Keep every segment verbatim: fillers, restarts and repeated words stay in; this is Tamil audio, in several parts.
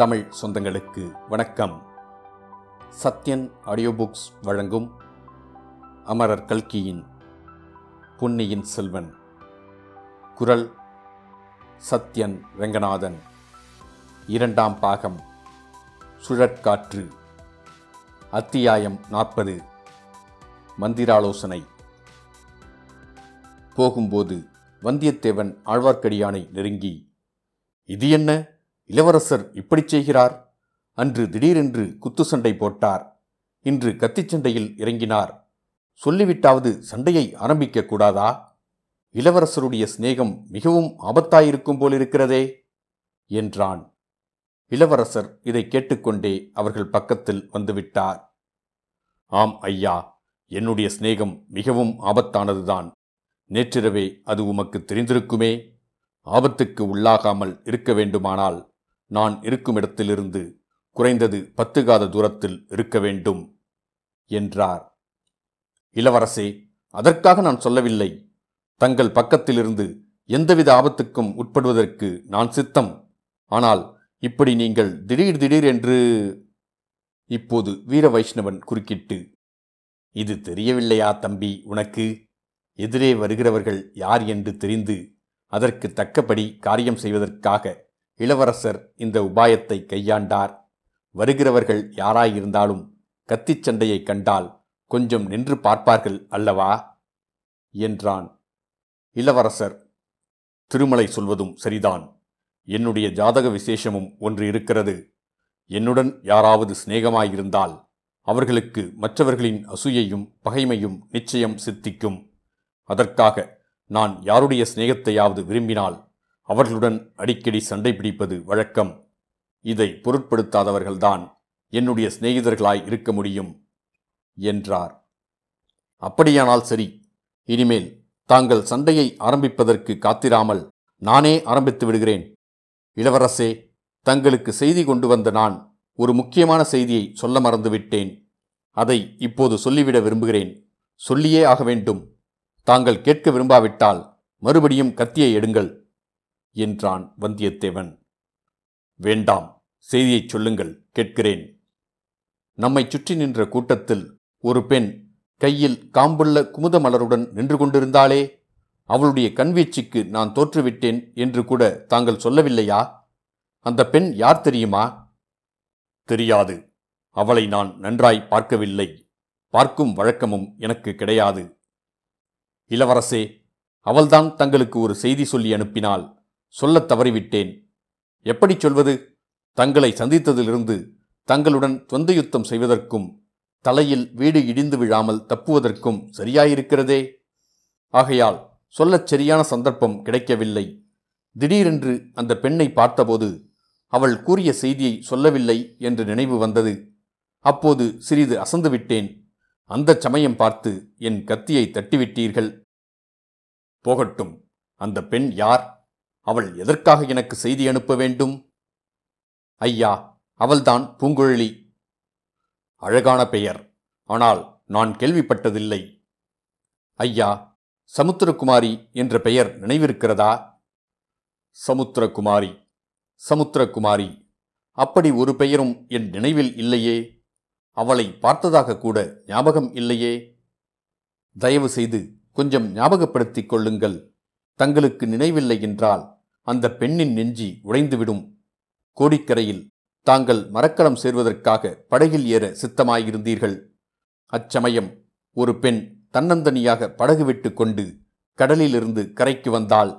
தமிழ் சொந்தங்களுக்கு வணக்கம். சத்யன் ஆடியோ புக்ஸ் வழங்கும் அமரர் கல்கியின் பொன்னியின் செல்வன். குரல் சத்யன் வெங்கநாதன். இரண்டாம் பாகம் சுழற்காற்று. அத்தியாயம் நாற்பது. மந்திராலோசனை. போகும்போது வந்தியத்தேவன் ஆழ்வார்க்கடியானை நெருங்கி, இது என்ன இளவரசர் இப்படி செய்கிறார்? அன்று திடீரென்று குத்து சண்டை போட்டார், இன்று கத்திச்சண்டையில் இறங்கினார். சொல்லிவிட்டாவது சண்டையை ஆரம்பிக்க கூடாதா? இளவரசருடைய சிநேகம் மிகவும் ஆபத்தாயிருக்கும் போலிருக்கிறதே என்றான். இளவரசர் இதை கேட்டுக்கொண்டே அவர்கள் பக்கத்தில் வந்துவிட்டார். ஆம் ஐயா, என்னுடைய சிநேகம் மிகவும் ஆபத்தானதுதான். நேற்றிரவே அது உமக்கு தெரிந்திருக்குமே. ஆபத்துக்கு உள்ளாகாமல் இருக்க வேண்டுமானால் நான் இருக்கும் இடத்திலிருந்து குறைந்தது பத்து காத தூரத்தில் இருக்க வேண்டும் என்றார். இளவரசே, அதற்காக நான் சொல்லவில்லை. தங்கள் பக்கத்திலிருந்து எந்தவித ஆபத்துக்கும் உட்படுவதற்கு நான் சித்தம். ஆனால் இப்படி நீங்கள் திடீர் திடீர் என்று... இப்போது வீர வைஷ்ணவன் குறுக்கிட்டு, இது தெரியவில்லையா தம்பி உனக்கு? எதிரே வருகிறவர்கள் யார் என்று தெரிந்து அதற்கு தக்கபடி காரியம் செய்வதற்காக இளவரசர் இந்த உபாயத்தை கையாண்டார். வருகிறவர்கள் யாராயிருந்தாலும் கத்திச் சண்டையை கண்டால் கொஞ்சம் நின்று பார்ப்பார்கள் அல்லவா என்றான். இளவரசர், திருமலை சொல்வதும் சரிதான். என்னுடைய ஜாதக விசேஷமும் ஒன்று இருக்கிறது. என்னுடன் யாராவது சிநேகமாயிருந்தால் அவர்களுக்கு மற்றவர்களின் அசூயையும் பகைமையும் நிச்சயம் சித்திக்கும். அதற்காக நான் யாருடைய சிநேகத்தையாவது விரும்பினால் அவர்களுடன் அடிக்கடி சண்டை பிடிப்பது வழக்கம். இதை பொருட்படுத்தாதவர்கள்தான் என்னுடைய சிநேகிதர்களாய் இருக்க முடியும் என்றார். அப்படியானால் சரி, இனிமேல் தாங்கள் சண்டையை ஆரம்பிப்பதற்கு காத்திராமல் நானே ஆரம்பித்து விடுகிறேன். இளவரசே, தங்களுக்கு செய்தி கொண்டு வந்த நான் ஒரு முக்கியமான செய்தியை சொல்ல மறந்துவிட்டேன். அதை இப்போது சொல்லிவிட விரும்புகிறேன். சொல்லியே ஆக வேண்டும். தாங்கள் கேட்க விரும்பாவிட்டால் மறுபடியும் கத்தியை எடுங்கள் என்றான் வந்தியத்தேவன். வேண்டாம், செய்தியைச் சொல்லுங்கள், கேட்கிறேன். நம்மை சுற்றி நின்ற கூட்டத்தில் ஒரு பெண் கையில் காம்புள்ள குமுத மலருடன் நின்று கொண்டிருந்தாளே, அவளுடைய கண்வீச்சுக்கு நான் தோற்றுவிட்டேன் என்று கூட தாங்கள் சொல்லவில்லையா? அந்த பெண் யார் தெரியுமா? தெரியாது. அவளை நான் நன்றாய் பார்க்கவில்லை. பார்க்கும் வழக்கமும் எனக்கு கிடையாது. இளவரசே, அவள்தான் தங்களுக்கு ஒரு செய்தி சொல்லி அனுப்பினாள். சொல்லத் தவறிவிட்டேன். எப்படி சொல்வது? தங்களை சந்தித்ததிலிருந்து தங்களுடன் தொந்த யுத்தம் செய்வதற்கும் தலையில் வீடு இடிந்து விழாமல் தப்புவதற்கும் சரியாயிருக்கிறதே. ஆகையால் சொல்லச் சரியான சந்தர்ப்பம் கிடைக்கவில்லை. திடீரென்று அந்த பெண்ணை பார்த்தபோது அவள் கூறிய செய்தியை சொல்லவில்லை என்று நினைவு வந்தது. அப்போது சிறிது அசந்துவிட்டேன். அந்த சமயம் பார்த்து என் கத்தியை தட்டிவிட்டீர்கள். போகட்டும், அந்த பெண் யார்? அவள் எதற்காக எனக்கு செய்தி அனுப்ப வேண்டும்? ஐயா, அவள்தான் பூங்குழலி. அழகான பெயர். ஆனால் நான் கேள்விப்பட்டதில்லை. ஐயா, சமுத்திரகுமாரி என்ற பெயர் நினைவிருக்கிறதா? சமுத்திரகுமாரி, சமுத்திரகுமாரி, அப்படி ஒரு பெயரும் என் நினைவில் இல்லையே. அவளை பார்த்ததாக கூட ஞாபகம் இல்லையே. தயவு செய்து கொஞ்சம் ஞாபகப்படுத்திக் கொள்ளுங்கள். தங்களுக்கு நினைவில்லை என்றால் அந்த பெண்ணின் நெஞ்சி உடைந்துவிடும். கோடிக்கரையில் தாங்கள் மரக்கலம் சேர்வதற்காக படகில் ஏற சித்தமாயிருந்தீர்கள். அச்சமயம் ஒரு பெண் தன்னந்தனியாக படகு விட்டு கொண்டு கடலிலிருந்து கரைக்கு வந்தாள்.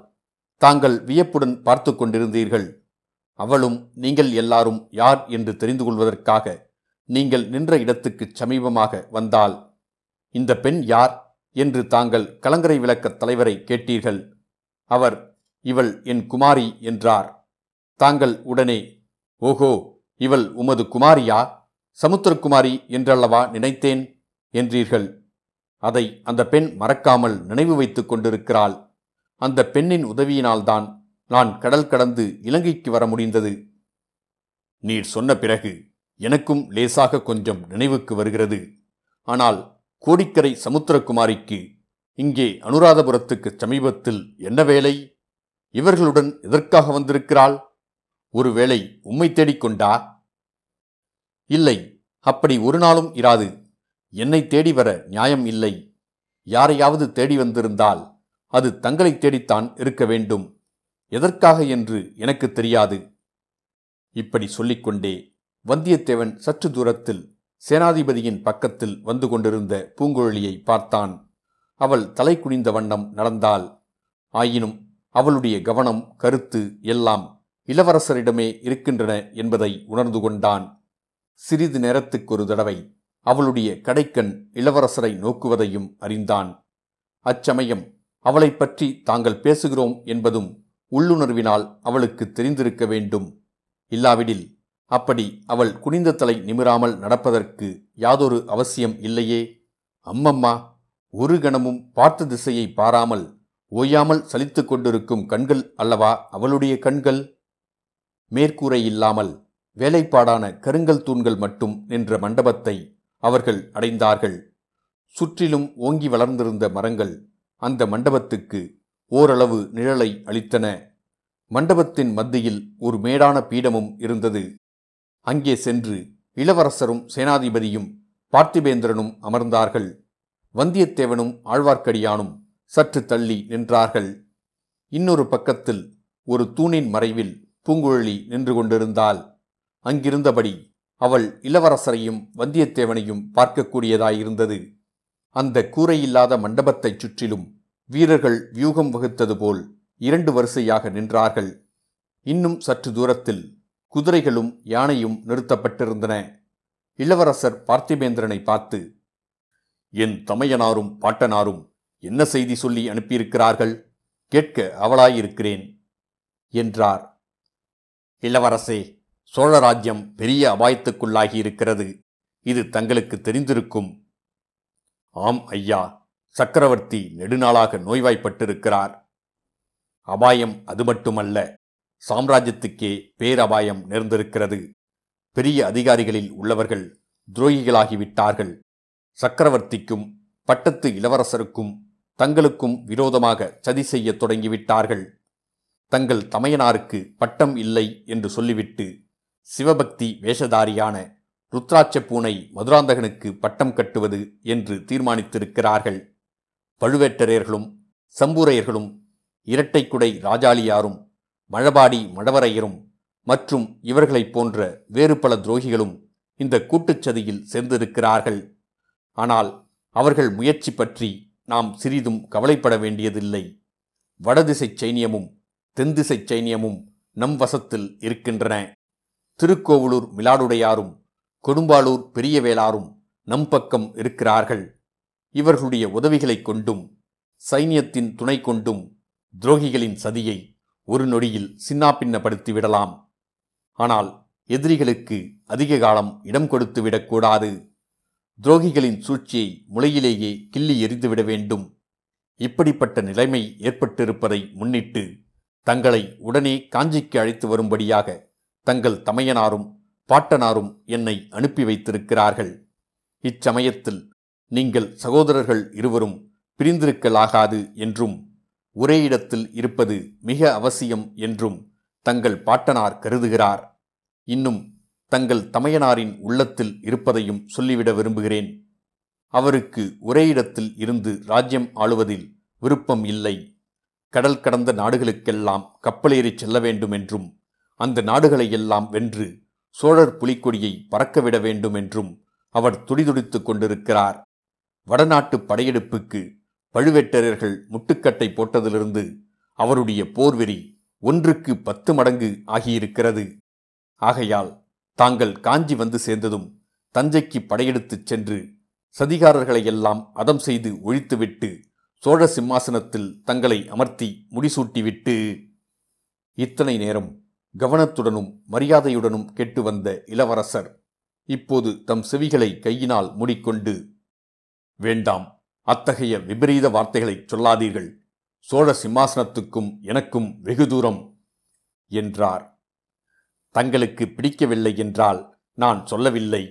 தாங்கள் வியப்புடன் பார்த்து கொண்டிருந்தீர்கள். அவளும் நீங்கள் எல்லாரும் யார் என்று தெரிந்து கொள்வதற்காக நீங்கள் நின்ற இடத்துக்கு சமீபமாக வந்தாள். இந்த பெண் யார் என்று தாங்கள் கலங்கரை விளக்கத் தலைவரை கேட்டீர்கள். அவர், இவள் என் குமாரி என்றார். தாங்கள் உடனே, ஓஹோ, இவள் உமது குமாரியா? சமுத்திரகுமாரி என்றல்லவா நினைத்தேன் என்றீர்கள். அதை அந்த பெண் மறக்காமல் நினைவு வைத்து கொண்டிருக்கிறாள். அந்த பெண்ணின் உதவியினால்தான் நான் கடல் கடந்து இலங்கைக்கு வர முடிந்தது. நீர் சொன்ன பிறகு எனக்கும் லேசாக கொஞ்சம் நினைவுக்கு வருகிறது. ஆனால் கோடிக்கரை சமுத்திரகுமாரிக்கு இங்கே அனுராதபுரத்துக்கு சமீபத்தில் என்ன வேலை? இவர்களுடன் எதற்காக வந்திருக்கிறாள்? ஒருவேளை உம்மை தேடிக்கொண்டா? இல்லை, அப்படி ஒரு நாளும் இராது. என்னை தேடி வர நியாயம் இல்லை. யாரையாவது தேடி வந்திருந்தால் அது தங்களை தேடித்தான் இருக்க வேண்டும். எதற்காக என்று எனக்கு தெரியாது. இப்படி சொல்லிக்கொண்டே வந்தியத்தேவன் சற்று தூரத்தில் சேனாதிபதியின் பக்கத்தில் வந்து கொண்டிருந்த பூங்குழலியை பார்த்தான். அவள் தலை குனிந்த வண்ணம் நடந்தாள். ஆயினும் அவளுடைய கவனம், கருத்து எல்லாம் இளவரசரிடமே இருக்கின்றன என்பதை உணர்ந்து கொண்டான். சிறிது நேரத்துக்கொரு தடவை அவளுடைய கடைக்கண் இளவரசரை நோக்குவதையும் அறிந்தான். அச்சமயம் அவளை பற்றி தாங்கள் பேசுகிறோம் என்பதும் உள்ளுணர்வினால் அவளுக்கு தெரிந்திருக்க வேண்டும். இல்லாவிடில் அப்படி அவள் குனிந்த தலை நிமிராமல் நடப்பதற்கு யாதொரு அவசியம் இல்லையே. அம்மம்மா, ஒரு கணமும் பார்த்த திசையை பாராமல் ஓயாமல் சலித்து கொண்டிருக்கும் கண்கள் அல்லவா அவளுடைய கண்கள். மேற்கூரை இல்லாமல் வேலைப்பாடான கருங்கல் தூண்கள் மட்டும் நின்ற மண்டபத்தை அவர்கள் அடைந்தார்கள். சுற்றிலும் ஓங்கி வளர்ந்திருந்த மரங்கள் அந்த மண்டபத்துக்கு ஓரளவு நிழலை அளித்தன. மண்டபத்தின் மத்தியில் ஒரு மேடான பீடமும் இருந்தது. அங்கே சென்று இளவரசரும் சேனாதிபதியும் பார்த்திபேந்திரனும் அமர்ந்தார்கள். வந்தியத்தேவனும் ஆழ்வார்க்கடியானும் சற்று தள்ளி நின்றார்கள். இன்னொரு பக்கத்தில் ஒரு தூணின் மறைவில் பூங்குழலி நின்று கொண்டிருந்தாள். அங்கிருந்தபடி அவள் இளவரசரையும் வந்தியத்தேவனையும் பார்க்கக்கூடியதாயிருந்தது. அந்த கூரையில்லாத மண்டபத்தைச் சுற்றிலும் வீரர்கள் வியூகம் வகுத்தது போல் இரண்டு வரிசையாக நின்றார்கள். இன்னும் சற்று தூரத்தில் குதிரைகளும் யானையும் நிறுத்தப்பட்டிருந்தன. இளவரசர் பார்த்திபேந்திரனை பார்த்து, என் தமையனாரும் பாட்டனாரும் என்ன செய்தி சொல்லி அனுப்பியிருக்கிறார்கள்? கேட்க அவளாயிருக்கிறேன் என்றார். இளவரசே, சோழராஜ்யம் பெரிய அபாயத்துக்குள்ளாகி இருக்கிறது. இது தங்களுக்கு தெரிந்திருக்கும். ஆம் ஐயா, சக்கரவர்த்தி நெடுநாளாக நோய்வாய்ப்பட்டிருக்கிறார். அபாயம் அது மட்டுமல்ல, சாம்ராஜ்யத்துக்கே பேரபாயம் நேர்ந்திருக்கிறது. பெரிய அதிகாரிகளில் உள்ளவர்கள் துரோகிகளாகிவிட்டார்கள். சக்கரவர்த்திக்கும் பட்டத்து இளவரசருக்கும் தங்களுக்கும் விரோதமாக சதி செய்ய தொடங்கிவிட்டார்கள். தங்கள் தமையனாருக்கு பட்டம் இல்லை என்று சொல்லிவிட்டு சிவபக்தி வேஷதாரியான ருத்ராட்ச பூனை மதுராந்தகனுக்கு பட்டம் கட்டுவது என்று தீர்மானித்திருக்கிறார்கள். பழுவேட்டரையர்களும் சம்பூரையர்களும் இரட்டைக்குடை ராஜாளியாரும் மழபாடி மழவரையரும் மற்றும் இவர்களைப் போன்ற வேறு பல துரோகிகளும் இந்த கூட்டுச்சதியில் சேர்ந்திருக்கிறார்கள். ஆனால் அவர்கள் முயற்சி பற்றி நாம் சிறிதும் கவலைப்பட வேண்டியதில்லை. வடதிசை சைனியமும் தென்திசை சைனியமும் நம் வசத்தில் இருக்கின்றன. திருக்கோவலூர் மிலாடுடையாரும் கொடும்பாலூர் பெரியவேளாரும் நம் பக்கம் இருக்கிறார்கள். இவர்களுடைய உதவிகளைக் கொண்டும் சைனியத்தின் துணை கொண்டும் துரோகிகளின் சதியை ஒரு நொடியில் சின்னாபின்னப்படுத்தி விடலாம். ஆனால் எதிரிகளுக்கு அதிக காலம் இடம் கொடுத்து விடக்கூடாது. துரோகிகளின் சூழ்ச்சியை முளையிலேயே கிள்ளி எறிந்துவிட வேண்டும். இப்படிப்பட்ட நிலைமை ஏற்பட்டிருப்பதை முன்னிட்டு தங்களை உடனே காஞ்சிக்கு அழைத்து வரும்படியாக தங்கள் தமையனாரும் பாட்டனாரும் என்னை அனுப்பி வைத்திருக்கிறார்கள். இச்சமயத்தில் நீங்கள் சகோதரர்கள் இருவரும் பிரிந்திருக்கலாகாது என்றும் ஒரே இடத்தில் இருப்பது மிக அவசியம் என்றும் தங்கள் பாட்டனார் கருதுகிறார். இன்னும் தங்கள் தமையனாரின் உள்ளத்தில் இருப்பதையும் சொல்லிவிட விரும்புகிறேன். அவருக்கு ஒரே இடத்தில் இருந்து ராஜ்யம் ஆளுவதில் விருப்பம் இல்லை. கடல் கடந்த நாடுகளுக்கெல்லாம் கப்பலேறி செல்ல வேண்டும் என்றும் அந்த நாடுகளை எல்லாம் வென்று சோழர் புலிக்கொடியை பறக்கவிட வேண்டும் என்றும் அவர் துடிதுடித்து கொண்டிருக்கிறார். வடநாட்டு படையெடுப்புக்கு பழுவேட்டரர்கள் முட்டுக்கட்டை போட்டதிலிருந்து அவருடைய போர்வெறி ஒன்றுக்கு பத்து மடங்கு ஆகியிருக்கிறது. ஆகையால் தாங்கள் காஞ்சி வந்து சேர்ந்ததும் தஞ்சைக்கு படையெடுத்துச் சென்று சதிகாரர்களையெல்லாம் அதம் செய்து ஒழித்துவிட்டு சோழ சிம்மாசனத்தில் தங்களை அமர்த்தி முடிசூட்டிவிட்டு. இத்தனை நேரம் கவனத்துடனும் மரியாதையுடனும் கேட்டு வந்த இளவரசர் இப்போது தம் செவிகளை கையினால் மூடிக்கொண்டு, வேண்டாம், அத்தகைய விபரீத வார்த்தைகளை சொல்லாதீர்கள். சோழ சிம்மாசனத்துக்கும் எனக்கும் வெகு தூரம் என்றார். தங்களுக்கு பிடிக்கவில்லை என்றால் நான் சொல்லவில்லை.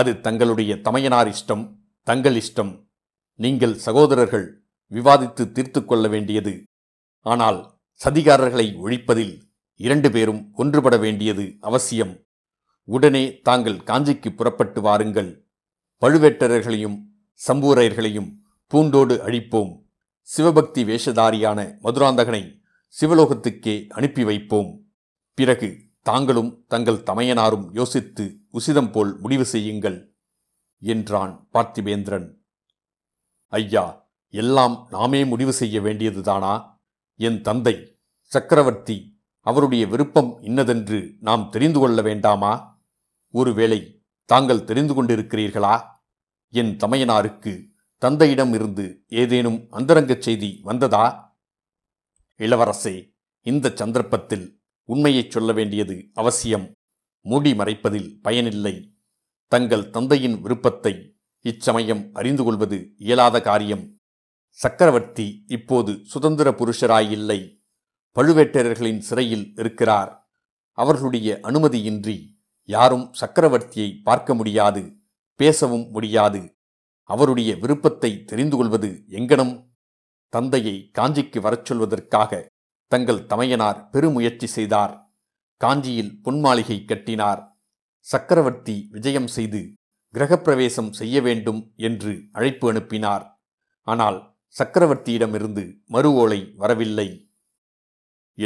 அது தங்களுடைய தமையனார் இஷ்டம், தங்கள் இஷ்டம். நீங்கள் சகோதரர்கள் விவாதித்து தீர்த்து கொள்ள வேண்டியது. ஆனால் சதிகாரர்களை ஒழிப்பதில் இரண்டு பேரும் ஒன்றுபட வேண்டியது அவசியம். உடனே தாங்கள் காஞ்சிக்கு புறப்பட்டு வாருங்கள். பழுவேட்டரர்களையும் சம்பூரையர்களையும் பூண்டோடு அழிப்போம். சிவபக்தி வேஷதாரியான மதுராந்தகனை சிவலோகத்துக்கே அனுப்பி வைப்போம். பிறகு தாங்களும் தங்கள் தமையனாரும் யோசித்து உசிதம் போல் முடிவு செய்யுங்கள் என்றான் பார்த்திபேந்திரன். ஐயா, எல்லாம் நாமே முடிவு செய்ய வேண்டியதுதானா? என் தந்தை சக்கரவர்த்தி, அவருடைய விருப்பம் இன்னதென்று நாம் தெரிந்து கொள்ள வேண்டாமா? ஒருவேளை தாங்கள் தெரிந்து கொண்டிருக்கிறீர்களா? என் தமையனாருக்கு தந்தையிடம் இருந்து ஏதேனும் அந்தரங்கச் செய்தி வந்ததா? இளவரசே, இந்த சந்தர்ப்பத்தில் உண்மையைச் சொல்ல வேண்டியது அவசியம். மூடி மறைப்பதில் பயனில்லை. தங்கள் தந்தையின் விருப்பத்தை இச்சமயம் அறிந்து கொள்வது இயலாத காரியம். சக்கரவர்த்தி இப்போது சுதந்திர புருஷராயில்லை. பழுவேட்டரர்களின் சிறையில் இருக்கிறார். அவர்களுடைய அனுமதியின்றி யாரும் சக்கரவர்த்தியை பார்க்க முடியாது, பேசவும் முடியாது. அவருடைய விருப்பத்தை தெரிந்து கொள்வது எங்கனம்? தந்தையை காஞ்சிக்கு வரச் சொல்வதற்காக தங்கள் தமையனார் பெருமுயற்சி செய்தார். காஞ்சியில் பொன்மாளிகை கட்டினார். சக்கரவர்த்தி விஜயம் செய்து கிரகப்பிரவேசம் செய்ய வேண்டும் என்று அழைப்பு அனுப்பினார். ஆனால் சக்கரவர்த்தியிடமிருந்து மறுவோலை வரவில்லை.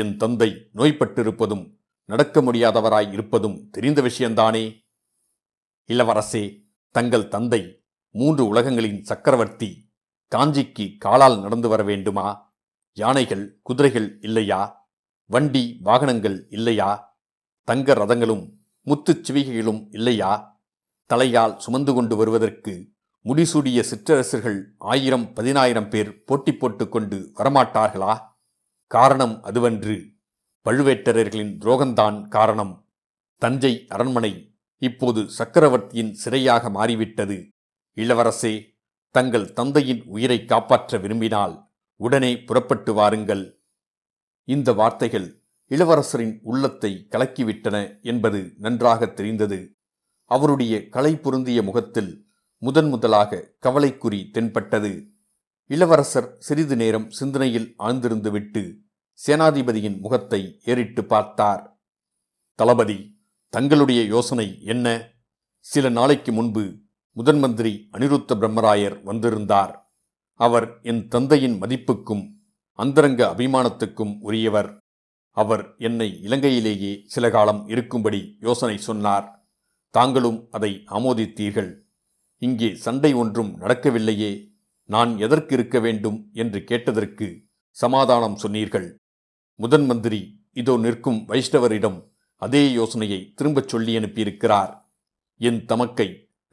என் தந்தை நோய்பட்டிருப்பதும் நடக்க முடியாதவராய் இருப்பதும் தெரிந்த விஷயந்தானே? இளவரசே, தங்கள் தந்தை மூன்று உலகங்களின் சக்கரவர்த்தி. காஞ்சிக்கு காலால் நடந்து வர வேண்டுமா? யானைகள் குதிரைகள் இல்லையா? வண்டி வாகனங்கள் இல்லையா? தங்க ரதங்களும் முத்துச் சிவிகைகளும் இல்லையா? தலையால் சுமந்து கொண்டு வருவதற்கு முடிசூடிய சிற்றரசர்கள் ஆயிரம் பதினாயிரம் பேர் போட்டி போட்டுக்கொண்டு வரமாட்டார்களா? காரணம் அதுவன்று. பழுவேட்டரர்களின் துரோகந்தான் காரணம். தஞ்சை அரண்மனை இப்போது சக்கரவர்த்தியின் சிறையாக மாறிவிட்டது. இளவரசே, தங்கள் தந்தையின் உயிரை காப்பாற்ற விரும்பினால் உடனே புறப்பட்டு வாருங்கள். இந்த வார்த்தைகள் இளவரசரின் உள்ளத்தை கலக்கிவிட்டன என்பது நன்றாக தெரிந்தது. அவருடைய கலை பொருந்திய முகத்தில் முதன் முதலாக கவலைக்குறி தென்பட்டது. இளவரசர் சிறிது நேரம் சிந்தனையில் ஆழ்ந்திருந்துவிட்டு சேனாதிபதியின் முகத்தை ஏறிட்டு பார்த்தார். தளபதி, தங்களுடைய யோசனை என்ன? சில நாளைக்கு முன்பு முதன் மந்திரி அனிருத்த பிரம்மராயர் வந்திருந்தார். அவர் என் தந்தையின் மதிப்புக்கும் அந்தரங்க அபிமானத்துக்கும் உரியவர். அவர் என்னை இலங்கையிலேயே சில காலம் இருக்கும்படி யோசனை சொன்னார். தாங்களும் அதை ஆமோதித்தீர்கள். இங்கே சண்டை ஒன்றும் நடக்கவில்லையே, நான் எதற்கு இருக்க வேண்டும் என்று கேட்டதற்கு சமாதானம் சொன்னீர்கள். முதன் மந்திரி இதோ நிற்கும் வைஷ்ணவரிடம் அதே யோசனையை திரும்பச் சொல்லி அனுப்பியிருக்கிறார். என் தமக்கை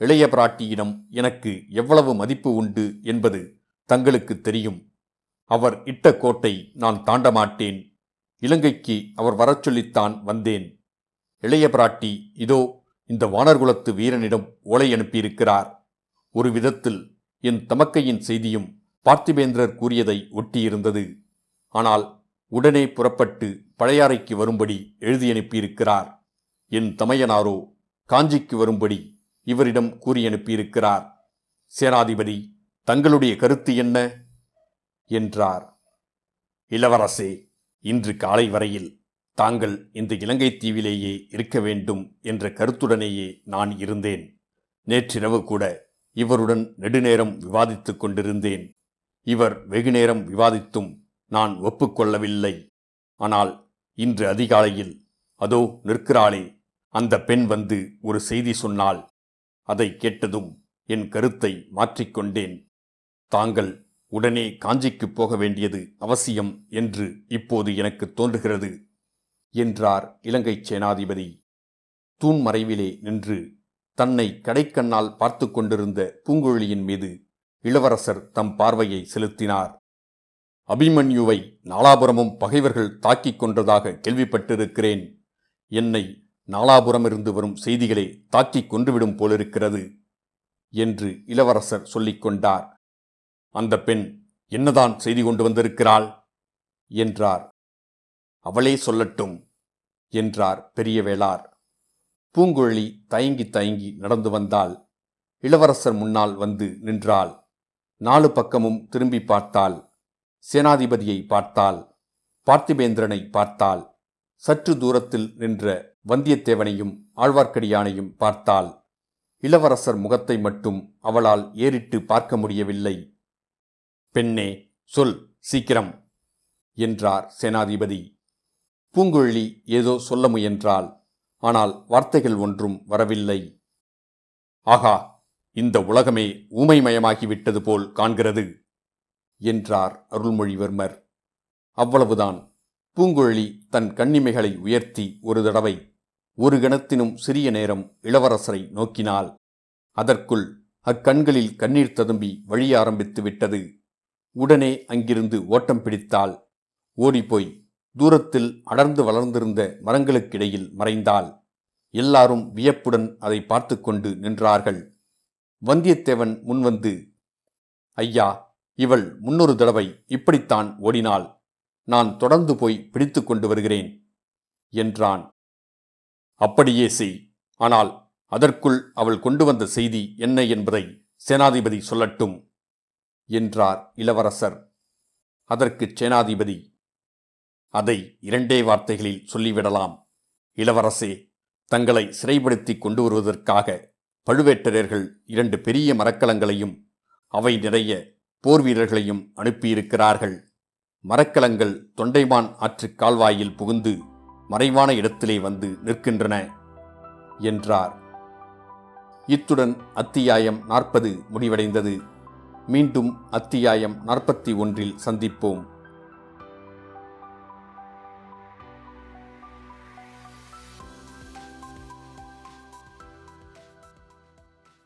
இளைய பிராட்டியிடம் எனக்கு எவ்வளவு மதிப்பு உண்டு என்பது தங்களுக்கு தெரியும். அவர் இட்ட கோட்டை நான் தாண்ட மாட்டேன். இலங்கைக்கு அவர் வரச் சொல்லித்தான் வந்தேன். இளைய பிராட்டி இதோ இந்த வானர்குலத்து வீரனிடம் ஓலை அனுப்பியிருக்கிறார். ஒரு விதத்தில் என் தமக்கையின் செய்தியும் பார்த்திபேந்திரர் கூறியதை ஒட்டியிருந்தது. ஆனால் உடனே புறப்பட்டு பழையாறைக்கு வரும்படி எழுதி அனுப்பியிருக்கிறார். என் தமையனாரோ காஞ்சிக்கு வரும்படி இவரிடம் கூறி அனுப்பியிருக்கிறார். சேனாதிபதி, தங்களுடைய கருத்து என்ன என்றார். இளவரசே, இன்று காலை வரையில் தாங்கள் இந்த இலங்கை தீவிலேயே இருக்க வேண்டும் என்ற கருத்துடனேயே நான் இருந்தேன். நேற்றிரவு கூட இவருடன் நெடுநேரம் விவாதித்து கொண்டிருந்தேன். இவர் வெகுநேரம் விவாதித்தும் நான் ஒப்புக்கொள்ளவில்லை. ஆனால் இன்று அதிகாலையில் அதோ நிற்கிறாளே அந்த பெண் வந்து ஒரு செய்தி சொன்னாள். அதை கேட்டதும் என் கருத்தை மாற்றிக்கொண்டேன். தாங்கள் உடனே காஞ்சிக்கு போக வேண்டியது அவசியம் என்று இப்போது எனக்கு தோன்றுகிறது என்றார் இலங்கை சேனாதிபதி. தூண் மறைவிலே நின்று தன்னை கடைக்கண்ணால் பார்த்து கொண்டிருந்த பூங்குழலியின் மீது இளவரசர் தம் பார்வையை செலுத்தினார். அபிமன்யுவை நாலாபுரமும் பகைவர்கள் தாக்கிக் கொன்றதாக கேள்விப்பட்டிருக்கிறேன். என்னை நாலாபுரமிருந்து வரும் செய்திகளை தாக்கிக் கொன்றுவிடும் போலிருக்கிறது என்று இளவரசர் சொல்லிக் கொண்டார். அந்த பெண் என்னதான் செய்தி கொண்டு வந்திருக்கிறாள் என்றார். அவளே சொல்லட்டும் என்றார் பெரியவேளார். பூங்குழலி தயங்கி தயங்கி நடந்து வந்தாள். இளவரசர் முன்னால் வந்து நின்றாள். நாலு பக்கமும் திரும்பி பார்த்தாள். சேனாதிபதியை பார்த்தாள். பார்த்திபேந்திரனை பார்த்தாள். சற்று தூரத்தில் நின்ற வந்தியத்தேவனையும் ஆழ்வார்க்கடியானையும் பார்த்தாள். இளவரசர் முகத்தை மட்டும் அவளால் ஏறிட்டு பார்க்க முடியவில்லை. பெண்ணே, சொல் சீக்கிரம் என்றார் சேனாதிபதி. பூங்குழலி ஏதோ சொல்ல முயன்றாள். ஆனால் வார்த்தைகள் ஒன்றும் வரவில்லை. ஆகா, இந்த உலகமே ஊமைமயமாகிவிட்டது போல் காண்கிறது என்றார் அருள்மொழிவர்மர். அவ்வளவுதான். பூங்குழலி தன் கண்ணிமைகளை உயர்த்தி ஒரு தடவை ஒரு கணத்தினும் சிறிய நேரம் இளவரசரை நோக்கினாள். அதற்குள் அக்கண்களில் கண்ணீர் ததும்பி வழிய ஆரம்பித்து விட்டது. உடனே அங்கிருந்து ஓட்டம் பிடித்தாள். ஓடிப்போய் தூரத்தில் அடர்ந்து வளர்ந்திருந்த மரங்களுக்கிடையில் மறைந்தாள். எல்லாரும் வியப்புடன் அதை பார்த்து கொண்டு நின்றார்கள். வந்தியத்தேவன் முன்வந்து, ஐயா, இவள் முன்னொரு தடவை இப்படித்தான் ஓடினாள். நான் தொடர்ந்து போய் பிடித்து கொண்டு வருகிறேன் என்றான். அப்படியே செய். ஆனால் அதற்குள் அவள் கொண்டு வந்த செய்தி என்ன என்பதை சேனாதிபதி சொல்லட்டும் என்றார் இளவரசர். அதற்கு சேனாதிபதி, அதை இரண்டே வார்த்தைகளில் சொல்லிவிடலாம். இளவரசே, தங்களை சிறைப்படுத்தி கொண்டு வருவதற்காக பழுவேட்டரையர்கள் இரண்டு பெரிய மரக்கலங்களையும் அவை நிறைய போர் வீரர்களையும் அனுப்பியிருக்கிறார்கள். மரக்கலங்கள் தொண்டைமான் ஆற்று கால்வாயில் புகுந்து மறைவான இடத்திலே வந்து நிற்கின்றன என்றார். இத்துடன் அத்தியாயம் நாற்பது முடிவடைந்தது. மீண்டும் அத்தியாயம் நாற்பத்தி ஒன்றில் சந்திப்போம்.